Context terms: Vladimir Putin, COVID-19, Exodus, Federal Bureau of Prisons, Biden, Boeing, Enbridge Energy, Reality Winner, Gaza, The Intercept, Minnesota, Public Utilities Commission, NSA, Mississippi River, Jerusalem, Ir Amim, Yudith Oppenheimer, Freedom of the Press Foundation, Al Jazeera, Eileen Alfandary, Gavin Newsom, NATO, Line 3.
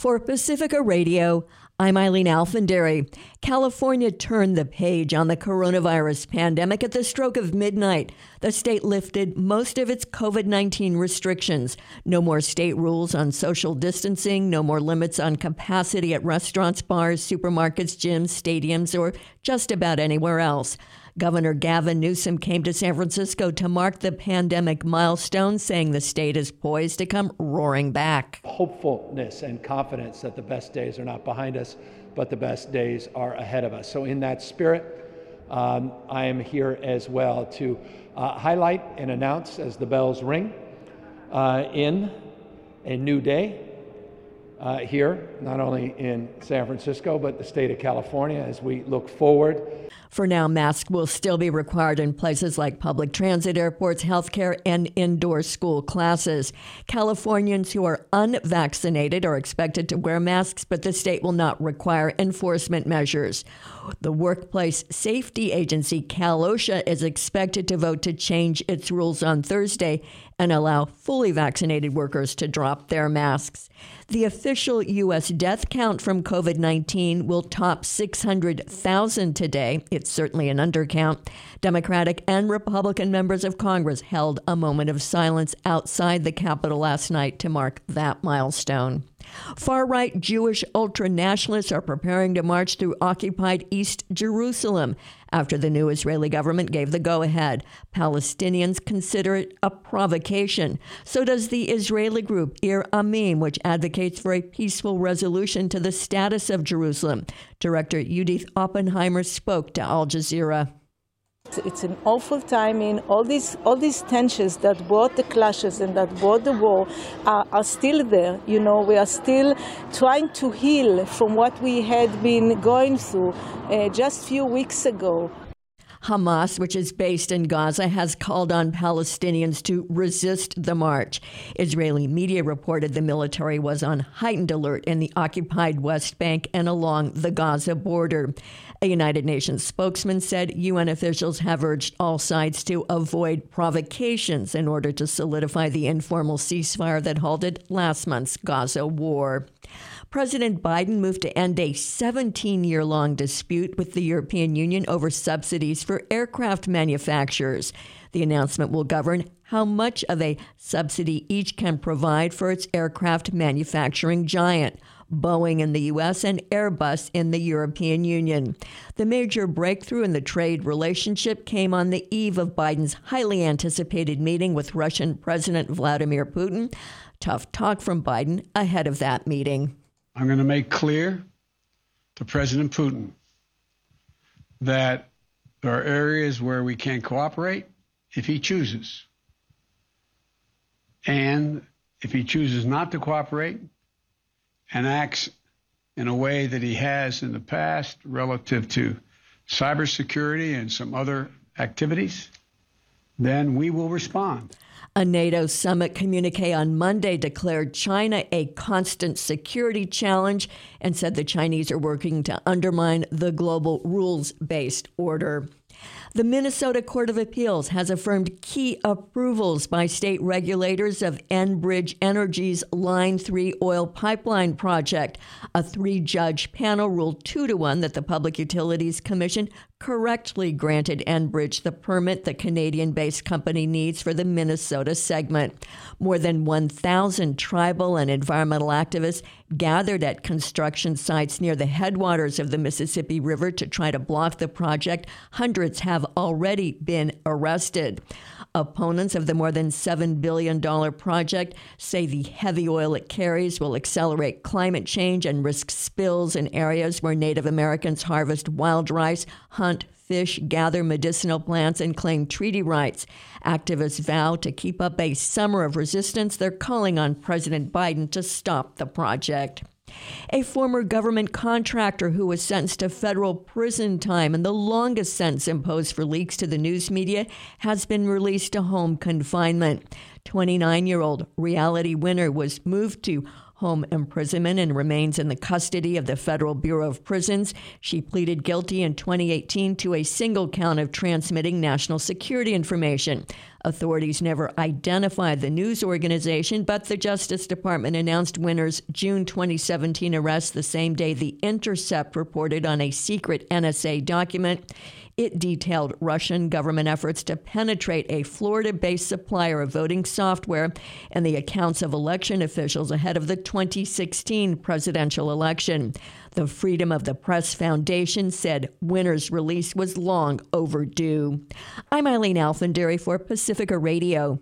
For Pacifica Radio, I'm Eileen Alfandary. California turned the page on the coronavirus pandemic at the stroke of midnight. The state lifted most of its COVID-19 restrictions. No more state rules on social distancing, no more limits on capacity at restaurants, bars, supermarkets, gyms, stadiums, or just about anywhere else. Governor Gavin Newsom came to San Francisco to mark the pandemic milestone, saying the state is poised to come roaring back. Hopefulness and confidence that the best days are not behind us, but the best days are ahead of us. So in that spirit, I am here as well to highlight and announce as the bells ring in a new day here, not only in San Francisco, but the state of California as we look forward. For now, masks will still be required in places like public transit, airports, healthcare, and indoor school classes. Californians who are unvaccinated are expected to wear masks, but the state will not require enforcement measures. The workplace safety agency Cal OSHA is expected to vote to change its rules on Thursday and allow fully vaccinated workers to drop their masks. The official U.S. death count from COVID-19 will top 600,000 today. It's certainly an undercount. Democratic and Republican members of Congress held a moment of silence outside the Capitol last night to mark that milestone. Far-right Jewish ultranationalists are preparing to march through occupied East Jerusalem after the new Israeli government gave the go-ahead. Palestinians consider it a provocation. So does the Israeli group Ir Amim, which advocates for a peaceful resolution to the status of Jerusalem. Director Yudith Oppenheimer spoke to Al Jazeera. It's an awful timing. All these tensions that brought the clashes and that brought the war are still there. You know, we are still trying to heal from what we had been going through just a few weeks ago. Hamas, which is based in Gaza, has called on Palestinians to resist the march. Israeli media reported the military was on heightened alert in the occupied West Bank and along the Gaza border. A United Nations spokesman said UN officials have urged all sides to avoid provocations in order to solidify the informal ceasefire that halted last month's Gaza war. President Biden moved to end a 17-year-long dispute with the European Union over subsidies for aircraft manufacturers. The announcement will govern how much of a subsidy each can provide for its aircraft manufacturing giant, Boeing in the U.S. and Airbus in the European Union. The major breakthrough in the trade relationship came on the eve of Biden's highly anticipated meeting with Russian President Vladimir Putin. Tough talk from Biden ahead of that meeting. I'm going to make clear to President Putin that there are areas where we can cooperate if he chooses. And if he chooses not to cooperate and acts in a way that he has in the past relative to cybersecurity and some other activities, then we will respond. A NATO summit communique on Monday declared China a constant security challenge and said the Chinese are working to undermine the global rules-based order. The Minnesota Court of Appeals has affirmed key approvals by state regulators of Enbridge Energy's Line 3 oil pipeline project. A three-judge panel ruled 2-1 that the Public Utilities Commission correctly granted Enbridge the permit the Canadian-based company needs for the Minnesota segment. More than 1,000 tribal and environmental activists gathered at construction sites near the headwaters of the Mississippi River to try to block the project. Hundreds have already been arrested. Opponents of the more than $7 billion project say the heavy oil it carries will accelerate climate change and risk spills in areas where Native Americans harvest wild rice, hunt, fish, gather medicinal plants, and claim treaty rights. Activists vow to keep up a summer of resistance. They're calling on President Biden to stop the project. A former government contractor who was sentenced to federal prison time and the longest sentence imposed for leaks to the news media has been released to home confinement. 29-year-old Reality Winner was moved to home imprisonment and remains in the custody of the Federal Bureau of Prisons. She pleaded guilty in 2018 to a single count of transmitting national security information. Authorities never identified the news organization, but the Justice Department announced Winner's June 2017 arrest the same day The Intercept reported on a secret NSA document. It detailed Russian government efforts to penetrate a Florida-based supplier of voting software and the accounts of election officials ahead of the 2016 presidential election. The Freedom of the Press Foundation said Winner's release was long overdue. I'm Eileen Alfandary for Pacifica Radio.